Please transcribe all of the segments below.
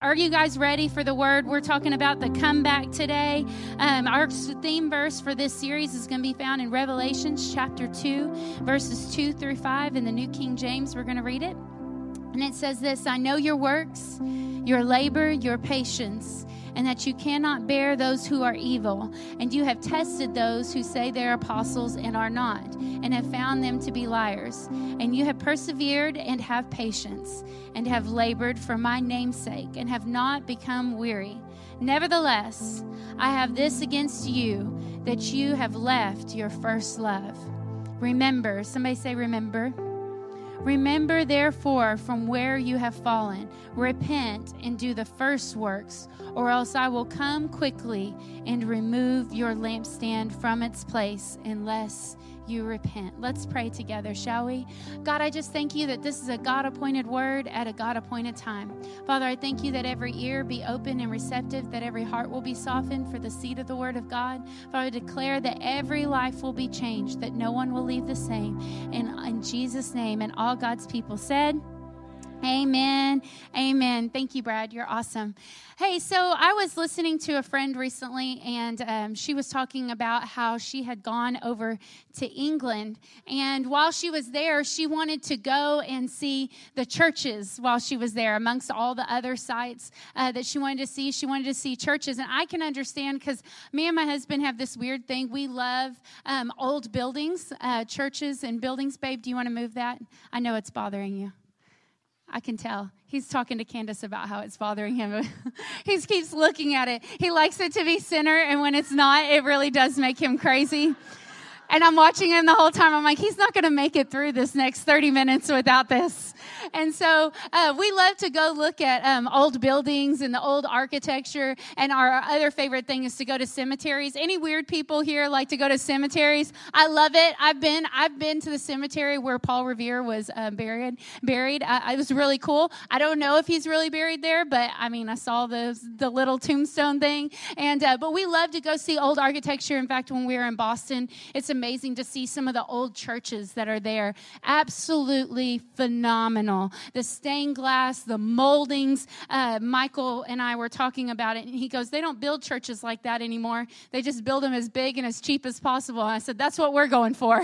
Are you guys ready for the word? We're talking about the comeback today. Our theme verse for this series is going to be found in Revelation chapter 2, verses 2 through 5 in the New King James. We're going to read it. And it says this, I know your works, your labor, your patience, and that you cannot bear those who are evil. And you have tested those who say they are apostles and are not, and have found them to be liars. And you have persevered and have patience, and have labored for my name's sake, and have not become weary. Nevertheless, I have this against you, that you have left your first love. Remember, somebody say remember. Remember, therefore, from where you have fallen, repent and do the first works, or else I will come quickly and remove your lampstand from its place unless you repent. Let's pray together, shall we? God, I just thank you that this is a God-appointed word at a God-appointed time. Father, I thank you that every ear be open and receptive, that every heart will be softened for the seed of the word of God. Father, I declare that every life will be changed, that no one will leave the same. And in Jesus' name, and all God's people said, amen. Amen. Thank you, Brad. You're awesome. Hey, so I was listening to a friend recently, and she was talking about how she had gone over to England. And while she was there, she wanted to go and see the churches while she was there, amongst all the other sites that she wanted to see. She wanted to see churches. And I can understand, because me and my husband have this weird thing. We love old buildings, churches and buildings. Babe, do you want to move that? I know it's bothering you. I can tell. He's talking to Candace about how it's bothering him. He keeps looking at it. He likes it to be center, and when it's not, it really does make him crazy. And I'm watching him the whole time. I'm like, he's not going to make it through this next 30 minutes without this. And so we love to go look at old buildings and the old architecture. And our other favorite thing is to go to cemeteries. Any weird people here like to go to cemeteries? I love it. I've been to the cemetery where Paul Revere was buried. It was really cool. I don't know if he's really buried there, but I mean, I saw the little tombstone thing. And but we love to go see old architecture. In fact, when we were in Boston, it's amazing to see some of the old churches that are there. Absolutely phenomenal. The stained glass, the moldings. Michael and I were talking about it, and he goes, they don't build churches like that anymore. They just build them as big and as cheap as possible. And I said, that's what we're going for.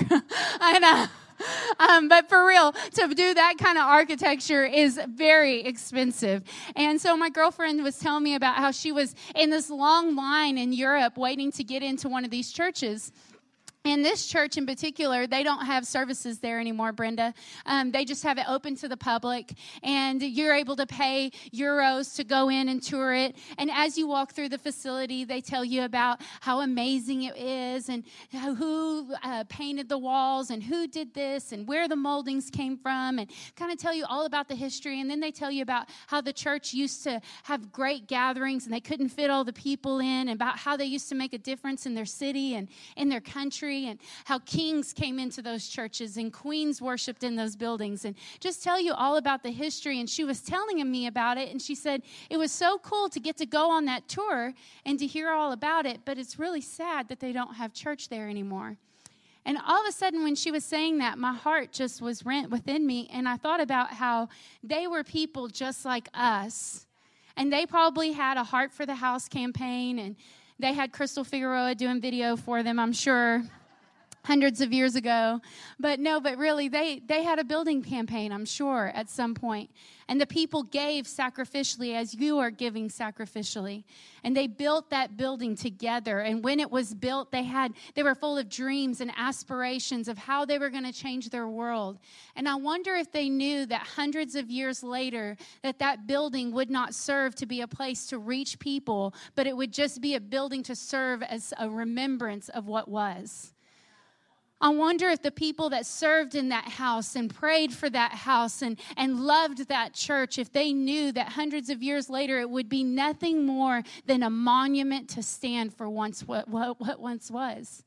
I know. But for real, to do that kind of architecture is very expensive. And so my girlfriend was telling me about how she was in this long line in Europe waiting to get into one of these churches. And this church in particular, they don't have services there anymore, Brenda. They just have it open to the public, and you're able to pay euros to go in and tour it. And as you walk through the facility, they tell you about how amazing it is, and who painted the walls, and who did this, and where the moldings came from, and kind of tell you all about the history. And then they tell you about how the church used to have great gatherings, and they couldn't fit all the people in, and about how they used to make a difference in their city and in their country, and how kings came into those churches and queens worshiped in those buildings, and just tell you all about the history. And she was telling me about it, and she said it was so cool to get to go on that tour and to hear all about it, but it's really sad that they don't have church there anymore. And all of a sudden, when she was saying that, my heart just was rent within me, and I thought about how they were people just like us, and they probably had a Heart for the House campaign, and they had Crystal Figueroa doing video for them, I'm sure, hundreds of years ago. But no, but really, they had a building campaign, I'm sure, at some point. And the people gave sacrificially, as you are giving sacrificially. And they built that building together. And when it was built, they were full of dreams and aspirations of how they were going to change their world. And I wonder if they knew that hundreds of years later, that building would not serve to be a place to reach people, but it would just be a building to serve as a remembrance of what was. I wonder if the people that served in that house and prayed for that house and loved that church, if they knew that hundreds of years later it would be nothing more than a monument to stand for once what once was.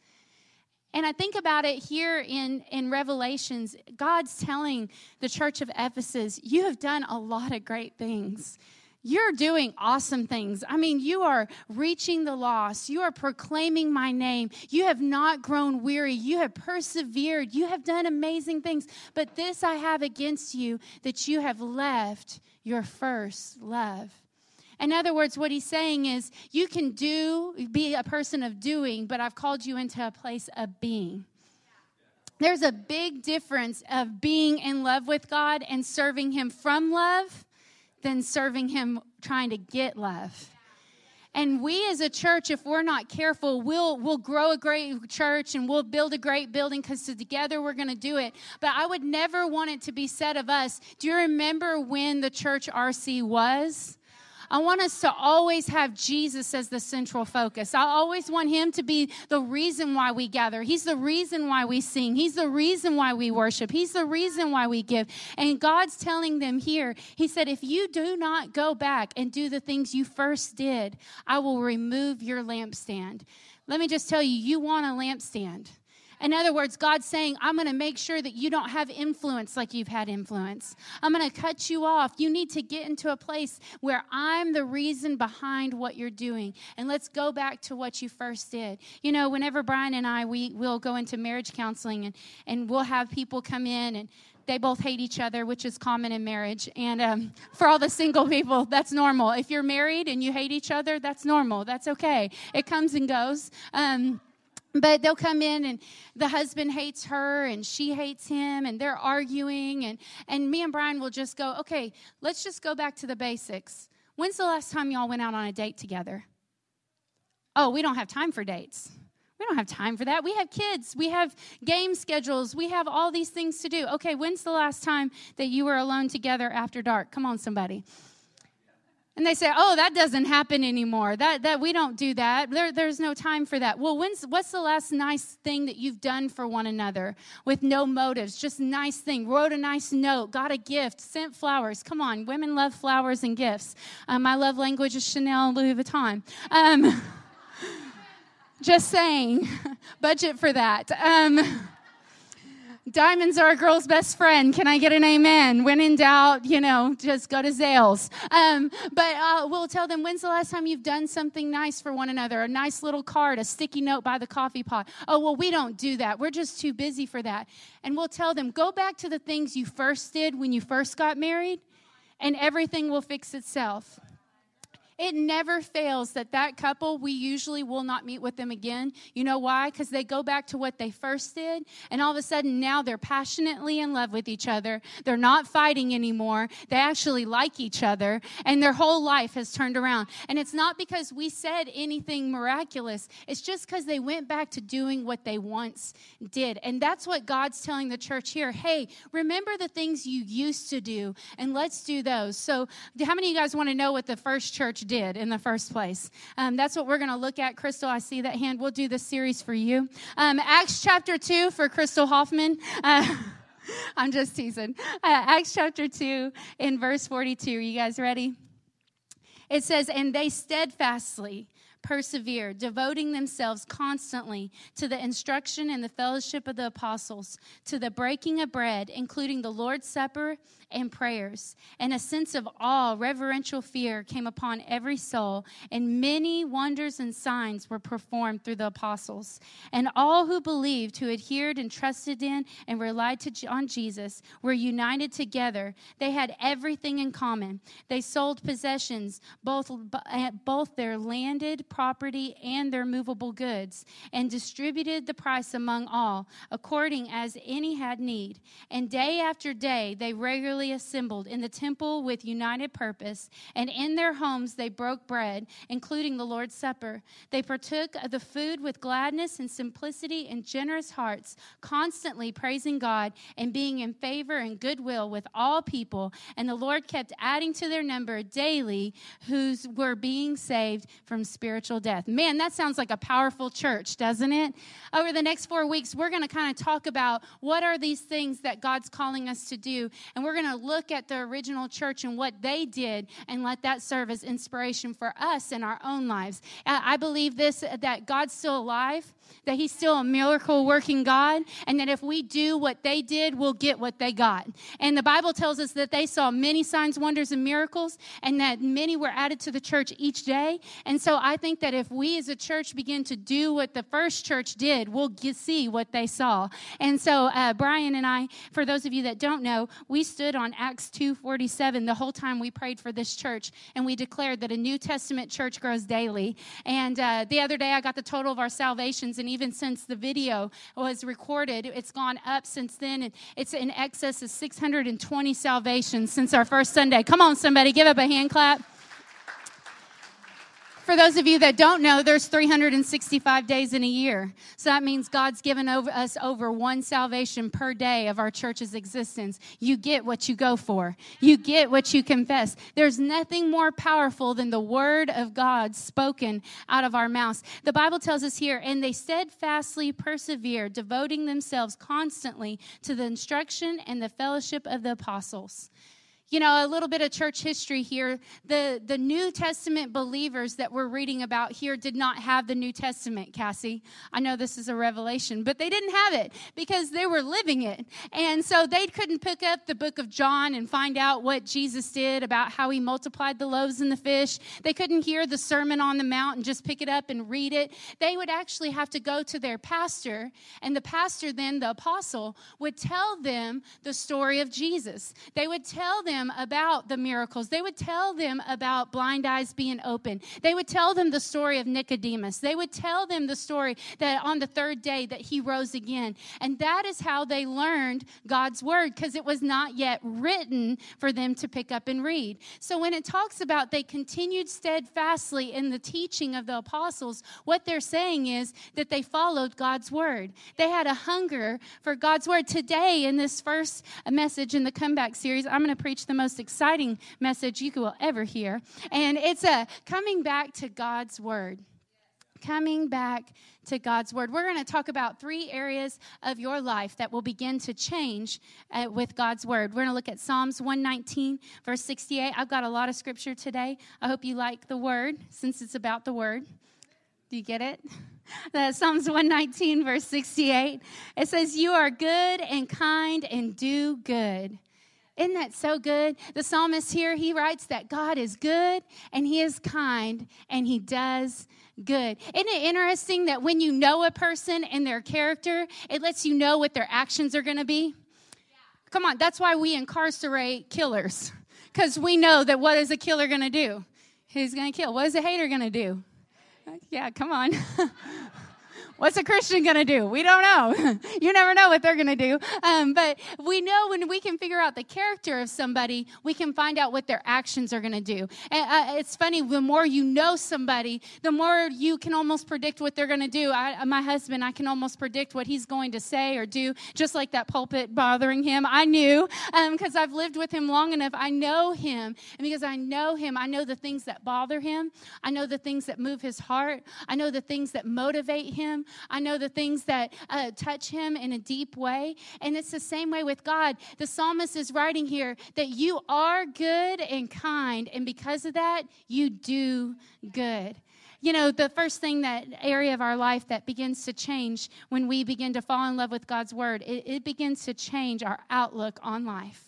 And I think about it here in Revelations. God's telling the church of Ephesus, you have done a lot of great things. You're doing awesome things. I mean, you are reaching the lost. You are proclaiming my name. You have not grown weary. You have persevered. You have done amazing things. But this I have against you, that you have left your first love. In other words, what he's saying is you can be a person of doing, but I've called you into a place of being. There's a big difference of being in love with God and serving him from love than serving him trying to get love. And we as a church, if we're not careful, we'll grow a great church and we'll build a great building because together we're going to do it. But I would never want it to be said of us, do you remember when the church RC was? I want us to always have Jesus as the central focus. I always want him to be the reason why we gather. He's the reason why we sing. He's the reason why we worship. He's the reason why we give. And God's telling them here, he said, if you do not go back and do the things you first did, I will remove your lampstand. Let me just tell you, you want a lampstand. In other words, God's saying, I'm going to make sure that you don't have influence like you've had influence. I'm going to cut you off. You need to get into a place where I'm the reason behind what you're doing. And let's go back to what you first did. You know, whenever Brian and I, we'll go into marriage counseling and we'll have people come in and they both hate each other, which is common in marriage. And for all the single people, that's normal. If you're married and you hate each other, that's normal. That's okay. It comes and goes. But they'll come in and the husband hates her and she hates him and they're arguing. And me and Brian will just go, okay, let's just go back to the basics. When's the last time y'all went out on a date together? Oh, we don't have time for dates. We don't have time for that. We have kids. We have game schedules. We have all these things to do. Okay, when's the last time that you were alone together after dark? Come on, somebody. And they say, oh, that doesn't happen anymore. That we don't do that. There's no time for that. Well, what's the last nice thing that you've done for one another with no motives, just nice thing? Wrote a nice note, got a gift, sent flowers. Come on, women love flowers and gifts. My love language is Chanel and Louis Vuitton. Just saying, budget for that. Diamonds are a girl's best friend. Can I get an amen? When in doubt, just go to Zales. But we'll tell them, when's the last time you've done something nice for one another? A nice little card, a sticky note by the coffee pot. Oh, well, we don't do that. We're just too busy for that. And we'll tell them, go back to the things you first did when you first got married, and everything will fix itself. It never fails that couple, we usually will not meet with them again. You know why? Because they go back to what they first did, and all of a sudden now they're passionately in love with each other. They're not fighting anymore. They actually like each other, and their whole life has turned around. And it's not because we said anything miraculous. It's just because they went back to doing what they once did. And that's what God's telling the church here. Hey, remember the things you used to do, and let's do those. So how many of you guys want to know what the first church did in the first place? That's what we're going to look at. Crystal, I see that hand. We'll do this series for you. Acts chapter 2 for Crystal Hoffman. I'm just teasing. Acts chapter 2 in verse 42. Are you guys ready? It says, and they steadfastly persevere, devoting themselves constantly to the instruction and the fellowship of the apostles, to the breaking of bread, including the Lord's Supper and prayers. And a sense of awe, reverential fear came upon every soul, and many wonders and signs were performed through the apostles. And all who believed, who adhered and trusted in and relied on Jesus, were united together. They had everything in common. They sold possessions, both their landed property and their movable goods, and distributed the price among all, according as any had need. And day after day they regularly assembled in the temple with united purpose, and in their homes they broke bread, including the Lord's Supper. They partook of the food with gladness and simplicity and generous hearts, constantly praising God and being in favor and goodwill with all people. And the Lord kept adding to their number daily who were being saved from spiritual death. Man, that sounds like a powerful church, doesn't it? Over the next 4 weeks, we're going to kind of talk about what are these things that God's calling us to do, and we're going to look at the original church and what they did and let that serve as inspiration for us in our own lives. I believe this, that God's still alive, that he's still a miracle-working God, and that if we do what they did, we'll get what they got. And the Bible tells us that they saw many signs, wonders, and miracles, and that many were added to the church each day. And so I think think that if we as a church begin to do what the first church did, we'll see what they saw. And so Brian and I, for those of you that don't know, we stood on Acts 2:47 the whole time we prayed for this church, and we declared that a New Testament church grows daily. And the other day I got the total of our salvations, and even since the video was recorded, it's gone up since then, and it's in excess of 620 salvations since our first Sunday. Come on, somebody, give up a hand clap. For those of you that don't know, there's 365 days in a year. So that means God's given us over one salvation per day of our church's existence. You get what you go for. You get what you confess. There's nothing more powerful than the word of God spoken out of our mouths. The Bible tells us here, and they steadfastly persevere, devoting themselves constantly to the instruction and the fellowship of the apostles. You know, a little bit of church history here. The New Testament believers that we're reading about here did not have the New Testament, Cassie. I know this is a revelation, but they didn't have it because they were living it. And so they couldn't pick up the book of John and find out what Jesus did about how he multiplied the loaves and the fish. They couldn't hear the Sermon on the Mount and just pick it up and read it. They would actually have to go to their pastor, and the pastor then, the apostle, would tell them the story of Jesus. They would tell them about the miracles. They would tell them about blind eyes being open. They would tell them the story of Nicodemus. They would tell them the story that on the third day that he rose again. And that is how they learned God's word, because it was not yet written for them to pick up and read. So when it talks about they continued steadfastly in the teaching of the apostles, what they're saying is that they followed God's word. They had a hunger for God's word. Today in this first message in the comeback series, I'm going to preach the most exciting message you will ever hear. And it's coming back to God's word. Coming back to God's word. We're going to talk about three areas of your life that will begin to change with God's word. We're going to look at Psalms 119, verse 68. I've got a lot of scripture today. I hope you like the word, since it's about the word. Do you get it? Psalms 119, verse 68. It says, "You are good and kind and do good." Isn't that so good? The psalmist here, he writes that God is good and he is kind and he does good. Isn't it interesting that when you know a person and their character, it lets you know what their actions are going to be? Yeah. Come on, that's why we incarcerate killers, because we know that what is a killer going to do? He's going to kill. What is a hater going to do? Yeah, come on. What's a Christian going to do? We don't know. You never know what they're going to do. But we know when we can figure out the character of somebody, we can find out what their actions are going to do. And it's funny, the more you know somebody, the more you can almost predict what they're going to do. My husband, I can almost predict what he's going to say or do, just like that pulpit bothering him. I knew, because I've lived with him long enough. I know him. And because I know him, I know the things that bother him. I know the things that move his heart. I know the things that motivate him. I know the things that touch him in a deep way. And it's the same way with God. The psalmist is writing here that you are good and kind, and because of that, you do good. You know, the first thing, that area of our life that begins to change when we begin to fall in love with God's word, it begins to change our outlook on life.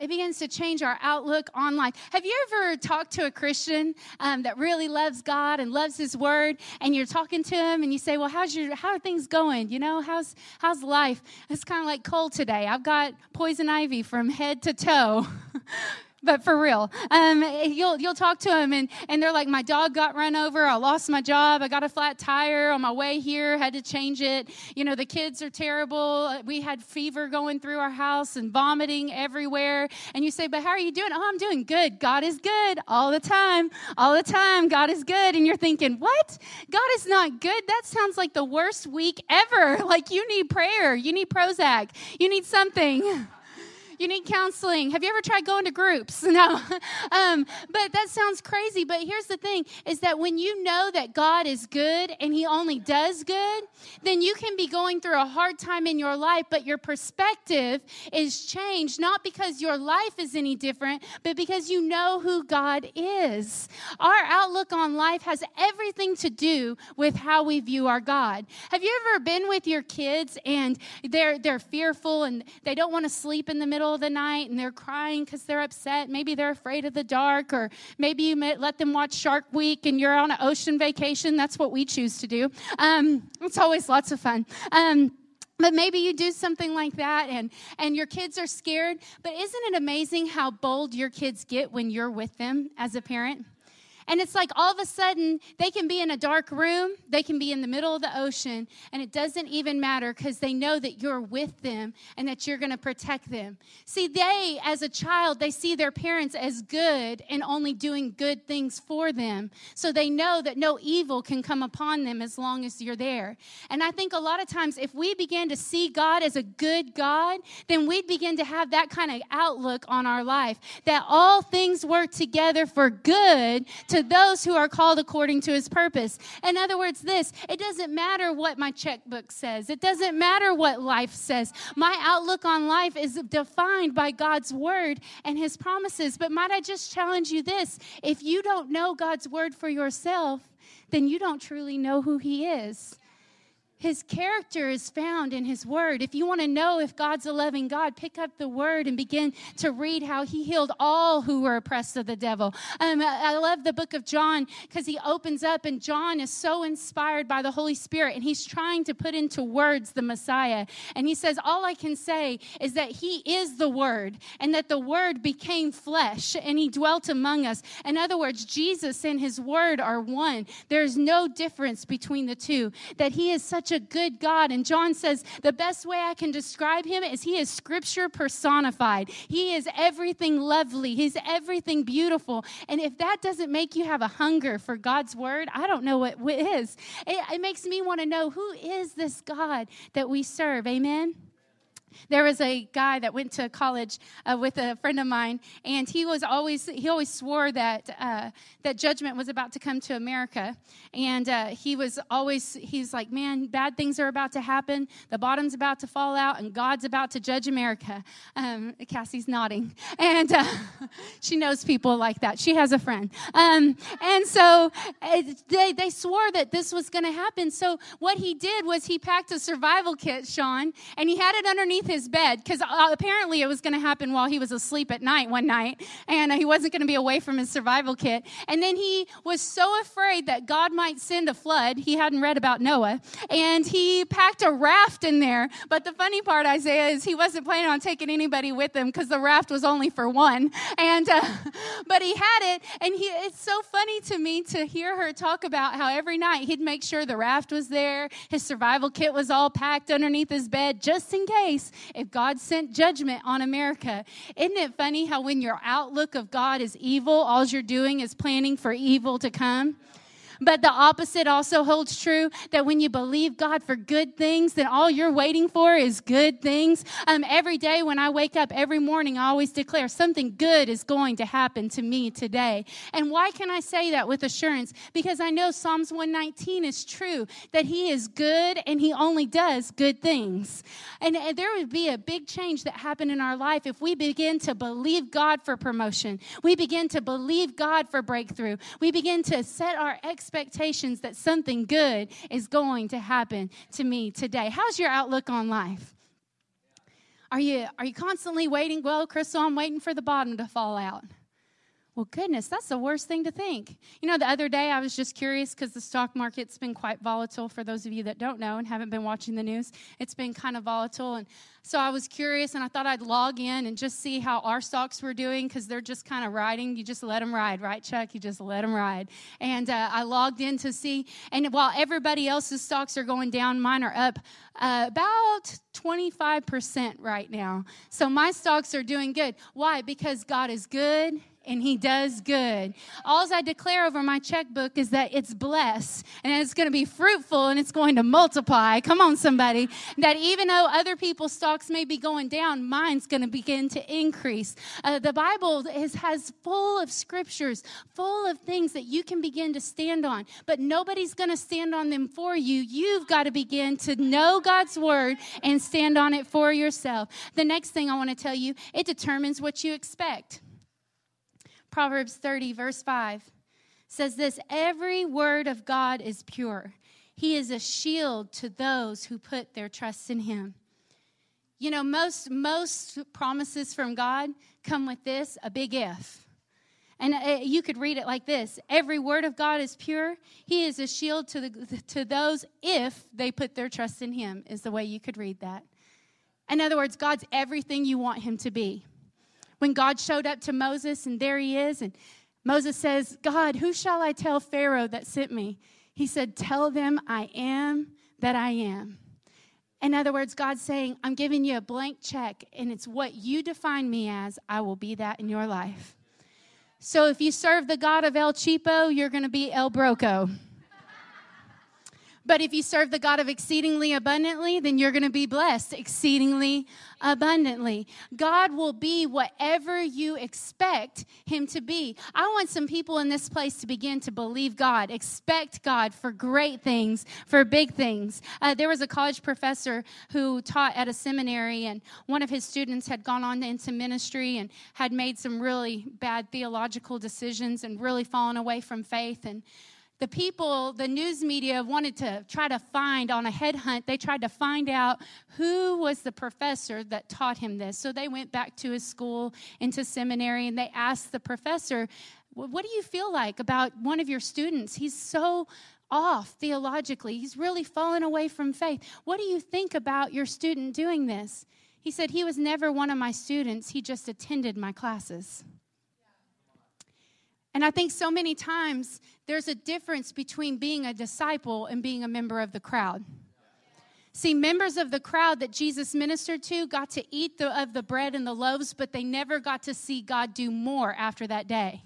It begins to change our outlook on life. Have you ever talked to a Christian that really loves God and loves his word, and you're talking to him and you say, well, how are things going? You know, how's life? It's kind of like cold today. I've got poison ivy from head to toe. But for real, you'll talk to them, and they're like, my dog got run over, I lost my job, I got a flat tire on my way here, had to change it. You know, the kids are terrible. We had fever going through our house and vomiting everywhere. And you say, but how are you doing? Oh, I'm doing good. God is good all the time. All the time, God is good. And you're thinking, what? God is not good? That sounds like the worst week ever. Like, you need prayer. You need Prozac. You need something. You need counseling. Have you ever tried going to groups? No. But that sounds crazy. But here's the thing, is that when you know that God is good and he only does good, then you can be going through a hard time in your life, but your perspective is changed, not because your life is any different, but because you know who God is. Our outlook on life has everything to do with how we view our God. Have you ever been with your kids and they're fearful and they don't want to sleep in the middle middle of the night and they're crying because they're upset. Maybe they're afraid of the dark, or maybe you let them watch Shark Week and you're on an ocean vacation. That's what we choose to do. It's always lots of fun. But maybe you do something like that, and your kids are scared. But isn't it amazing how bold your kids get when you're with them as a parent? And it's like all of a sudden, they can be in a dark room, they can be in the middle of the ocean, and it doesn't even matter because they know that you're with them and that you're going to protect them. See, they, as a child, they see their parents as good and only doing good things for them. So they know that no evil can come upon them as long as you're there. And I think a lot of times, if we begin to see God as a good God, then we'd begin to have that kind of outlook on our life, that all things work together for good to those who are called according to his purpose. In other words, it doesn't matter what my checkbook says. It doesn't matter what life says. My outlook on life is defined by God's word and his promises. But might I just challenge you this? If you don't know God's word for yourself, then you don't truly know who he is. His character is found in his word. If you want to know if God's a loving God, pick up the word and begin to read how he healed all who were oppressed of the devil. I love the book of John because he opens up, and John is so inspired by the Holy Spirit, and he's trying to put into words the Messiah. And he says, all I can say is that he is the word, and that the word became flesh and he dwelt among us. In other words, Jesus and his word are one. There's no difference between the two, that he is such a good God. And John says the best way I can describe him is he is scripture personified. He is everything lovely. He's everything beautiful. And if that doesn't make you have a hunger for God's word, I don't know what is. It makes me want to know, who is this God that we serve? Amen. There was a guy that went to college with a friend of mine, and he always swore that judgment was about to come to America, and he's like, man, bad things are about to happen, the bottom's about to fall out, and God's about to judge America. Cassie's nodding, and she knows people like that. She has a friend, and so they swore that this was going to happen. So what he did was he packed a survival kit, Sean, and he had it underneath his bed, because apparently it was going to happen while he was asleep at night one night, and he wasn't going to be away from his survival kit. And then he was so afraid that God might send a flood. He hadn't read about Noah, and he packed a raft in there. But the funny part, Isaiah, is he wasn't planning on taking anybody with him, because the raft was only for one. And but he had it, and it's so funny to me to hear her talk about how every night he'd make sure the raft was there, his survival kit was all packed underneath his bed, just in case if God sent judgment on America. Isn't it funny how when your outlook of God is evil, all you're doing is planning for evil to come? But the opposite also holds true, that when you believe God for good things, then all you're waiting for is good things. Every day when I wake up, every morning, I always declare something good is going to happen to me today. And why can I say that with assurance? Because I know Psalms 119 is true, that he is good and he only does good things. And there would be a big change that happened in our life if we begin to believe God for promotion. We begin to believe God for breakthrough. We begin to set our expectations that something good is going to happen to me today. How's your outlook on life? Are you constantly waiting? Well, Crystal, I'm waiting for the bottom to fall out. Well, goodness, that's the worst thing to think. You know, the other day I was just curious, because the stock market's been quite volatile. For those of you that don't know and haven't been watching the news, it's been kind of volatile. And so I was curious, and I thought I'd log in and just see how our stocks were doing, because they're just kind of riding. You just let them ride, right, Chuck? You just let them ride. And I logged in to see, and while everybody else's stocks are going down, mine are up about 25% right now. So my stocks are doing good. Why? Because God is good. And he does good. All I declare over my checkbook is that it's blessed, and it's going to be fruitful, and it's going to multiply. Come on, somebody. That even though other people's stocks may be going down, mine's going to begin to increase. The Bible has full of scriptures, full of things that you can begin to stand on, but nobody's going to stand on them for you. You've got to begin to know God's word and stand on it for yourself. The next thing I want to tell you, it determines what you expect. Proverbs 30, verse 5 says this: every word of God is pure. He is a shield to those who put their trust in him. You know, most promises from God come with this, a big if. And you could read it like this. Every word of God is pure. He is a shield to those if they put their trust in him, is the way you could read that. In other words, God's everything you want him to be. When God showed up to Moses, and there he is, and Moses says, God, who shall I tell Pharaoh that sent me? He said, tell them I am that I am. In other words, God's saying, I'm giving you a blank check, and it's what you define me as. I will be that in your life. So if you serve the God of El Cheapo, you're going to be El Broco. But if you serve the God of exceedingly abundantly, then you're going to be blessed exceedingly abundantly. God will be whatever you expect him to be. I want some people in this place to begin to believe God, expect God for great things, for big things. There was a college professor who taught at a seminary, and one of his students had gone on into ministry and had made some really bad theological decisions and really fallen away from faith. And the people, the news media, wanted to try to find, on a headhunt, they tried to find out who was the professor that taught him this. So they went back to his school, into seminary, and they asked the professor, what do you feel like about one of your students? He's so off theologically. He's really fallen away from faith. What do you think about your student doing this? He said, he was never one of my students. He just attended my classes. And I think so many times there's a difference between being a disciple and being a member of the crowd. See, members of the crowd that Jesus ministered to got to eat of the bread and the loaves, but they never got to see God do more after that day.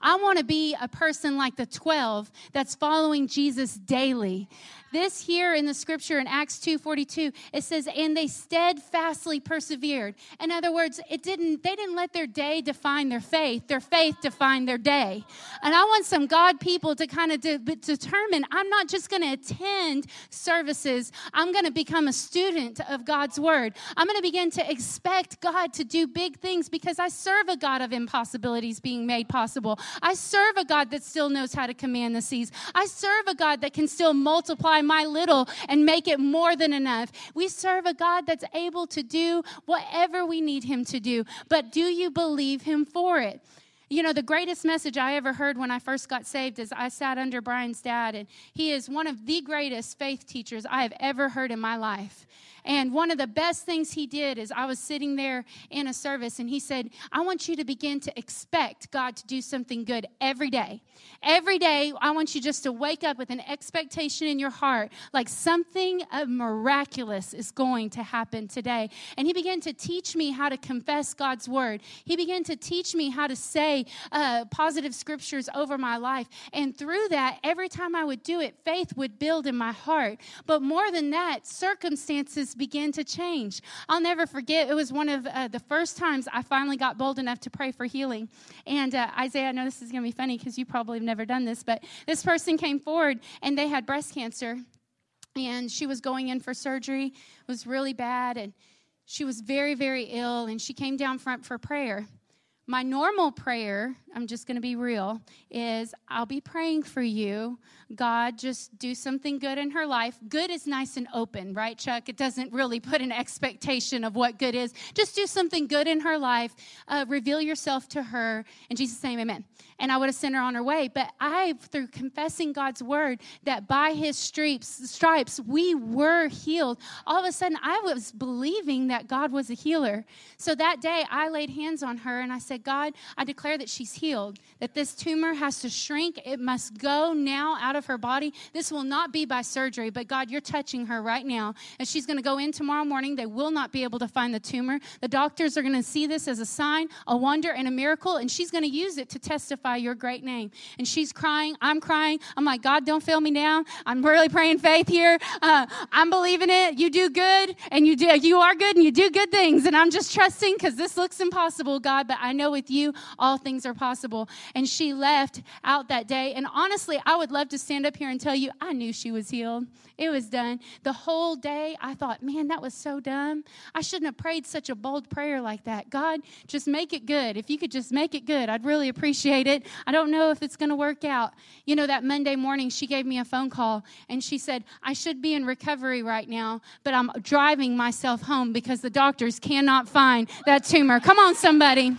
I want to be a person like the 12 that's following Jesus daily. This here in the scripture in Acts 2:42, it says, and they steadfastly persevered. In other words, they didn't let their day define their faith. Their faith defined their day. And I want some God people to kind of determine, I'm not just going to attend services. I'm going to become a student of God's word. I'm going to begin to expect God to do big things because I serve a God of impossibilities being made possible. I serve a God that still knows how to command the seas. I serve a God that can still multiply my little and make it more than enough. We serve a God that's able to do whatever we need him to do. But do you believe him for it? You know, the greatest message I ever heard when I first got saved is I sat under Brian's dad, and he is one of the greatest faith teachers I have ever heard in my life. And one of the best things he did is I was sitting there in a service, and he said, I want you to begin to expect God to do something good every day. Every day, I want you just to wake up with an expectation in your heart, like something miraculous is going to happen today. And he began to teach me how to confess God's word. He began to teach me how to say positive scriptures over my life. And through that, every time I would do it, faith would build in my heart. But more than that, circumstances begin to change. I'll never forget, it was one of the first times I finally got bold enough to pray for healing. And Isaiah, I know this is going to be funny because you probably have never done this, but this person came forward and they had breast cancer, and she was going in for surgery. It was really bad, and she was very, very ill, and she came down front for prayer. My normal prayer, I'm just going to be real, is I'll be praying for you. God, just do something good in her life. Good is nice and open, right, Chuck? It doesn't really put an expectation of what good is. Just do something good in her life. Reveal yourself to her. In Jesus' name, amen. And I would have sent her on her way. But I, through confessing God's word, that by his stripes we were healed, all of a sudden I was believing that God was a healer. So that day I laid hands on her and I said, God, I declare that she's healed, that this tumor has to shrink. It must go now out of her body. This will not be by surgery, but God, you're touching her right now. And she's going to go in tomorrow morning. They will not be able to find the tumor. The doctors are going to see this as a sign, a wonder, and a miracle, and she's going to use it to testify your great name. And she's crying. I'm crying. I'm like, God, don't fail me now. I'm really praying faith here. I'm believing it. You do good, and you are good, and you do good things. And I'm just trusting because this looks impossible, God, but I know know with you, all things are possible. And she left out that day. And honestly, I would love to stand up here and tell you, I knew she was healed. It was done. The whole day, I thought, man, that was so dumb. I shouldn't have prayed such a bold prayer like that. God, just make it good. If you could just make it good, I'd really appreciate it. I don't know if it's going to work out. You know, that Monday morning, she gave me a phone call, and she said, I should be in recovery right now, but I'm driving myself home because the doctors cannot find that tumor. Come on, somebody.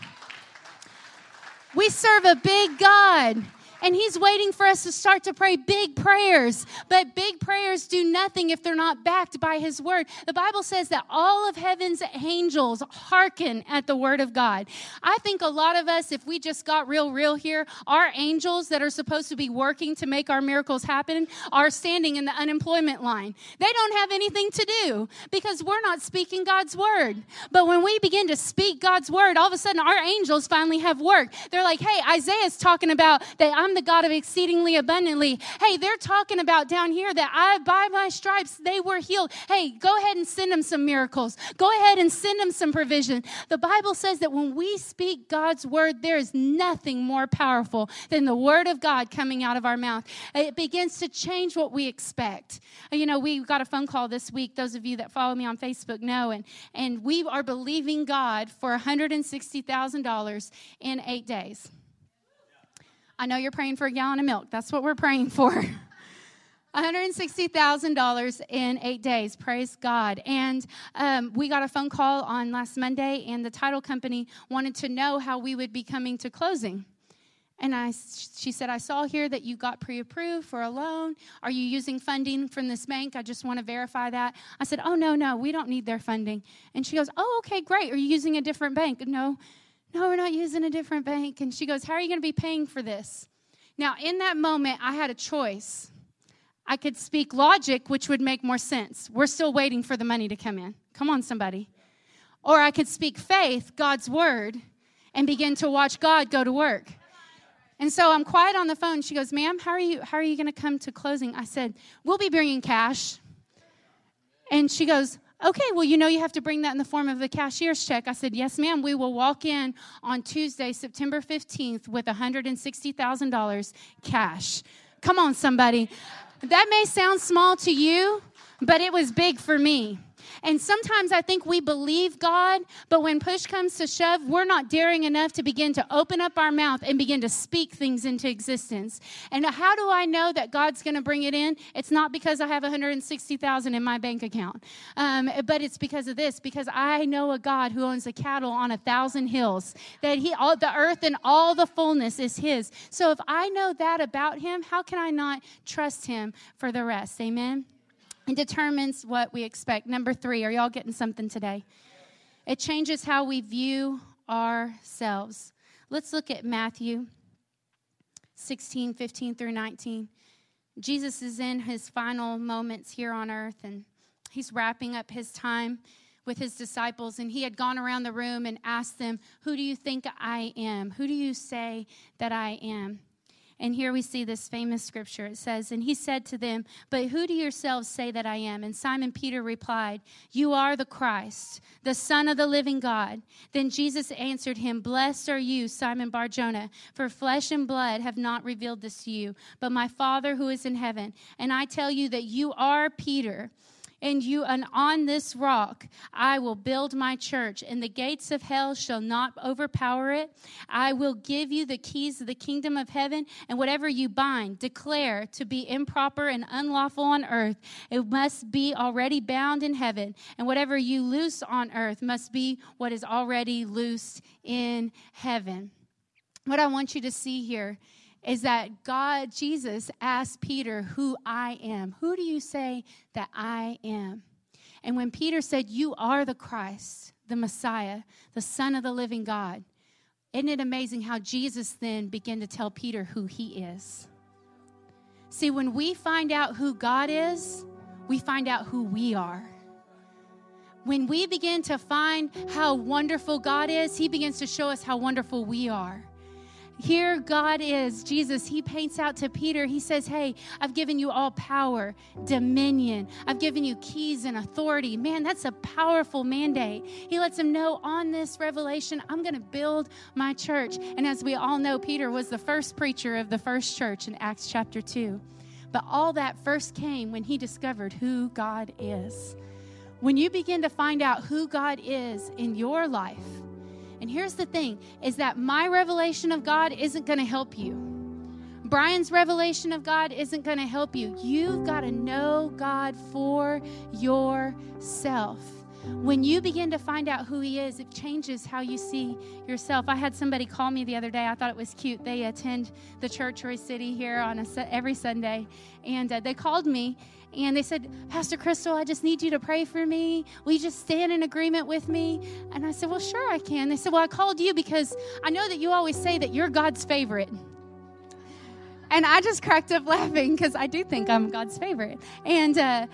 We serve a big God. And he's waiting for us to start to pray big prayers. But big prayers do nothing if they're not backed by his word. The Bible says that all of heaven's angels hearken at the word of God. I think a lot of us, if we just got real here, our angels that are supposed to be working to make our miracles happen are standing in the unemployment line. They don't have anything to do because we're not speaking God's word. But when we begin to speak God's word, all of a sudden our angels finally have work. They're like, hey, Isaiah's talking about that I'm the God of exceedingly abundantly. Hey, they're talking about down here that I, by my stripes, they were healed. Hey, go ahead and send them some miracles. Go ahead and send them some provision. The Bible says that when we speak God's word, there is nothing more powerful than the word of God coming out of our mouth. It begins to change what we expect. You know, we got a phone call this week. Those of you that follow me on Facebook know, and we are believing God for $160,000 in 8 days. I know you're praying for a gallon of milk. That's what we're praying for. $160,000 in 8 days. Praise God. And we got a phone call on last Monday, and the title company wanted to know how we would be coming to closing. And she said, I saw here that you got pre-approved for a loan. Are you using funding from this bank? I just want to verify that. I said, oh, no, we don't need their funding. And she goes, oh, okay, great. Are you using a different bank? No, we're not using a different bank. And she goes, how are you going to be paying for this? Now, in that moment, I had a choice. I could speak logic, which would make more sense. We're still waiting for the money to come in. Come on, somebody. Or I could speak faith, God's word, and begin to watch God go to work. And so I'm quiet on the phone. She goes, ma'am, how are you going to come to closing? I said, we'll be bringing cash. And she goes, okay, well, you know you have to bring that in the form of a cashier's check. I said, yes, ma'am. We will walk in on Tuesday, September 15th with $160,000 cash. Come on, somebody. That may sound small to you, but it was big for me. And sometimes I think we believe God, but when push comes to shove, we're not daring enough to begin to open up our mouth and begin to speak things into existence. And how do I know that God's going to bring it in? It's not because I have $160,000 in my bank account, but it's because of this, because I know a God who owns the cattle on 1,000 hills, that the earth and all the fullness is his. So if I know that about him, how can I not trust him for the rest? Amen. It determines what we expect. Number 3, are y'all getting something today? It changes how we view ourselves. Let's look at Matthew 16:15-19. Jesus is in his final moments here on earth, and he's wrapping up his time with his disciples, and he had gone around the room and asked them, who do you think I am? Who do you say that I am? And here we see this famous scripture. It says, and he said to them, but who do yourselves say that I am? And Simon Peter replied, you are the Christ, the Son of the living God. Then Jesus answered him, blessed are you, Simon Bar-Jona, for flesh and blood have not revealed this to you, but my Father who is in heaven. And I tell you that you are Peter. And on this rock I will build my church, and the gates of hell shall not overpower it. I will give you the keys of the kingdom of heaven, and whatever you bind, declare to be improper and unlawful on earth, it must be already bound in heaven, and whatever you loose on earth must be what is already loosed in heaven. What I want you to see here is that Jesus asked Peter, who I am. Who do you say that I am? And when Peter said, you are the Christ, the Messiah, the Son of the living God, isn't it amazing how Jesus then began to tell Peter who he is? See, when we find out who God is, we find out who we are. When we begin to find how wonderful God is, he begins to show us how wonderful we are. Here God is, Jesus, he paints out to Peter. He says, hey, I've given you all power, dominion. I've given you keys and authority. Man, that's a powerful mandate. He lets him know on this revelation, I'm going to build my church. And as we all know, Peter was the first preacher of the first church in Acts chapter 2. But all that first came when he discovered who God is. When you begin to find out who God is in your life, and here's the thing, is that my revelation of God isn't going to help you. Brian's revelation of God isn't going to help you. You've got to know God for yourself. When you begin to find out who he is, it changes how you see yourself. I had somebody call me the other day. I thought it was cute. They attend the church, Roy City, here on every Sunday. And they called me. And they said, Pastor Crystal, I just need you to pray for me. Will you just stand in agreement with me? And I said, well, sure I can. They said, well, I called you because I know that you always say that you're God's favorite. And I just cracked up laughing because I do think I'm God's favorite. And I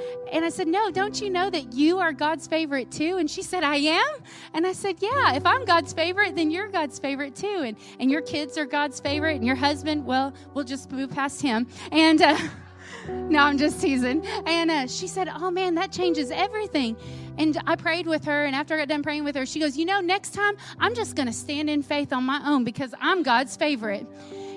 said, no, don't you know that you are God's favorite too? And she said, I am? And I said, yeah, if I'm God's favorite, then you're God's favorite too. And your kids are God's favorite. And your husband, well, we'll just move past him. And... No, I'm just teasing. And she said, oh, man, that changes everything. And I prayed with her. And after I got done praying with her, she goes, you know, next time I'm just going to stand in faith on my own because I'm God's favorite.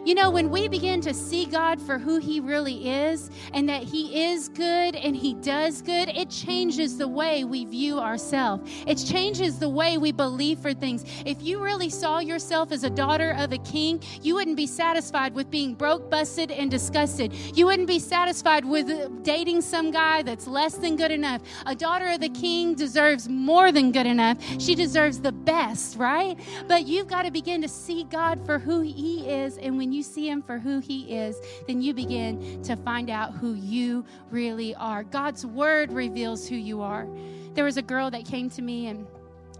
You know, when we begin to see God for who he really is and that he is good and he does good, it changes the way we view ourselves. It changes the way we believe for things. If you really saw yourself as a daughter of a king, you wouldn't be satisfied with being broke, busted, and disgusted. You wouldn't be satisfied with dating some guy that's less than good enough. A daughter of the king deserves more than good enough. She deserves the best, right? But you've got to begin to see God for who he is, and when you see him for who he is, then you begin to find out who you really are. God's word reveals who you are. There was a girl that came to me and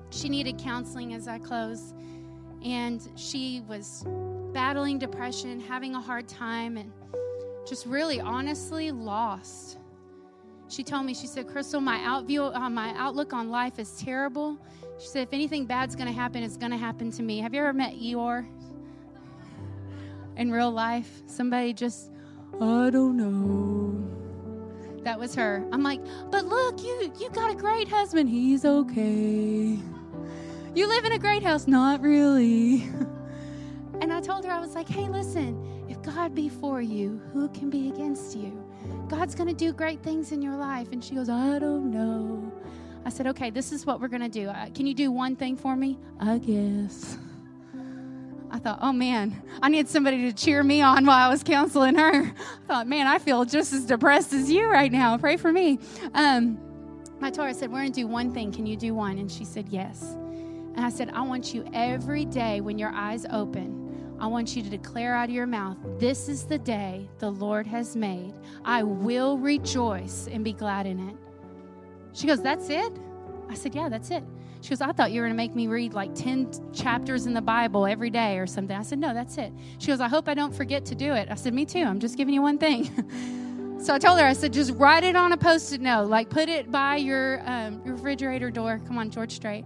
she needed counseling as I close. And she was battling depression, having a hard time, and just really honestly lost. She told me, she said, Crystal, my outlook on life is terrible. She said, if anything bad's going to happen, it's going to happen to me. Have you ever met Eeyore? In real life, somebody just, I don't know. That was her. I'm like, but look, you got a great husband. He's okay. You live in a great house. Not really. And I told her, I was like, hey, listen, if God be for you, who can be against you? God's going to do great things in your life. And she goes, I don't know. I said, okay, this is what we're going to do. Can you do one thing for me? I guess. I thought, oh, man, I need somebody to cheer me on while I was counseling her. I thought, man, I feel just as depressed as you right now. Pray for me. I told her, I said, we're going to do one thing. Can you do one? And she said, yes. And I said, I want you every day when your eyes open, I want you to declare out of your mouth, this is the day the Lord has made. I will rejoice and be glad in it. She goes, that's it? I said, yeah, that's it. She goes, I thought you were going to make me read like 10 chapters in the Bible every day or something. I said, no, that's it. She goes, I hope I don't forget to do it. I said, me too. I'm just giving you one thing. So I told her, I said, just write it on a Post-it note. Like put it by your refrigerator door. Come on, George Strait.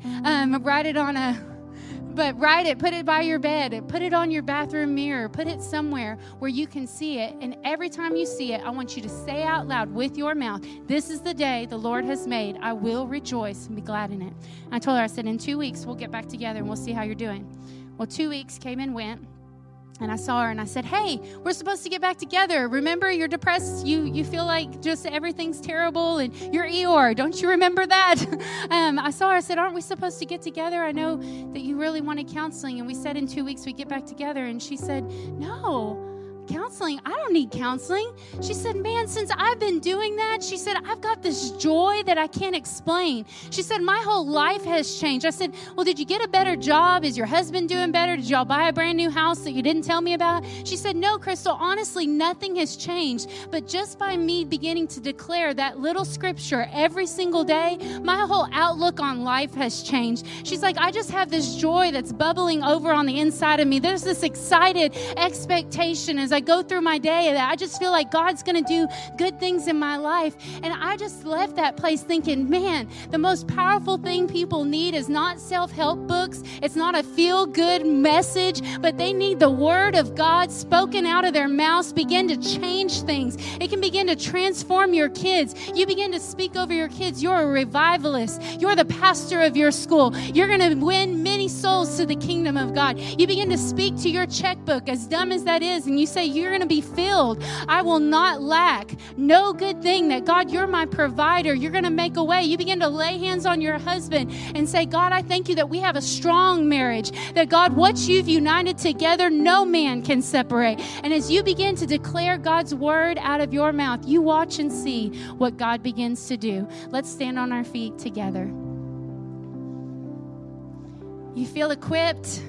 Write it, put it by your bed, put it on your bathroom mirror, put it somewhere where you can see it. And every time you see it, I want you to say out loud with your mouth, this is the day the Lord has made. I will rejoice and be glad in it. And I told her, I said, in 2 weeks, we'll get back together and we'll see how you're doing. Well, 2 weeks came and went. And I saw her and I said, hey, we're supposed to get back together. Remember, you're depressed. You feel like just everything's terrible and you're Eeyore. Don't you remember that? I saw her. I said, aren't we supposed to get together? I know that you really wanted counseling. And we said in 2 weeks we get back together. And she said, no. Counseling? I don't need counseling. She said, man, since I've been doing that, she said, I've got this joy that I can't explain. She said, my whole life has changed. I said, well, did you get a better job? Is your husband doing better? Did y'all buy a brand new house that you didn't tell me about? She said, no, Crystal, honestly, nothing has changed. But just by me beginning to declare that little scripture every single day, my whole outlook on life has changed. She's like, I just have this joy that's bubbling over on the inside of me. There's this excited expectation as I go through my day that I just feel like God's going to do good things in my life. And I just left that place thinking, man, the most powerful thing people need is not self-help books. It's not a feel-good message, but they need the word of God spoken out of their mouths begin to change things. It can begin to transform your kids. You begin to speak over your kids. You're a revivalist. You're the pastor of your school. You're going to win many souls to the kingdom of God. You begin to speak to your checkbook, as dumb as that is, and you say, you're going to be filled. I will not lack. No good thing that, God, you're my provider. You're going to make a way. You begin to lay hands on your husband and say, God, I thank you that we have a strong marriage, that, God, what you've united together, no man can separate. And as you begin to declare God's word out of your mouth, you watch and see what God begins to do. Let's stand on our feet together. You feel equipped?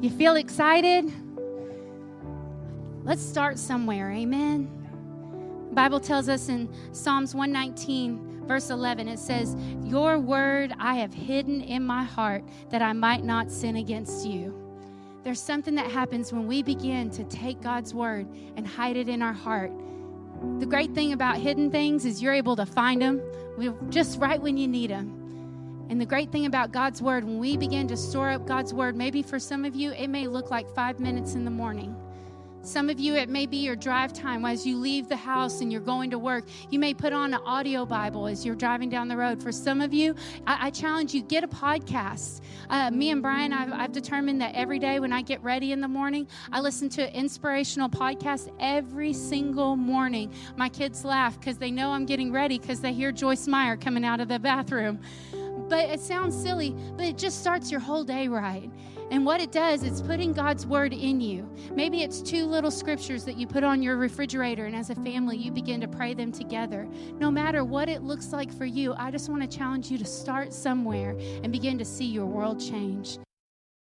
You feel excited? Let's start somewhere, amen? The Bible tells us in Psalms 119, verse 11, it says, your word I have hidden in my heart that I might not sin against you. There's something that happens when we begin to take God's word and hide it in our heart. The great thing about hidden things is you're able to find them just right when you need them. And the great thing about God's word, when we begin to store up God's word, maybe for some of you, it may look like 5 minutes in the morning. Some of you, it may be your drive time. As you leave the house and you're going to work, you may put on an audio Bible as you're driving down the road. For some of you, I challenge you, get a podcast. Me and Brian, I've determined that every day when I get ready in the morning, I listen to an inspirational podcast every single morning. My kids laugh because they know I'm getting ready because they hear Joyce Meyer coming out of the bathroom. But it sounds silly, but it just starts your whole day right. And what it does, it's putting God's word in you. Maybe it's 2 little scriptures that you put on your refrigerator, and as a family, you begin to pray them together. No matter what it looks like for you, I just want to challenge you to start somewhere and begin to see your world change.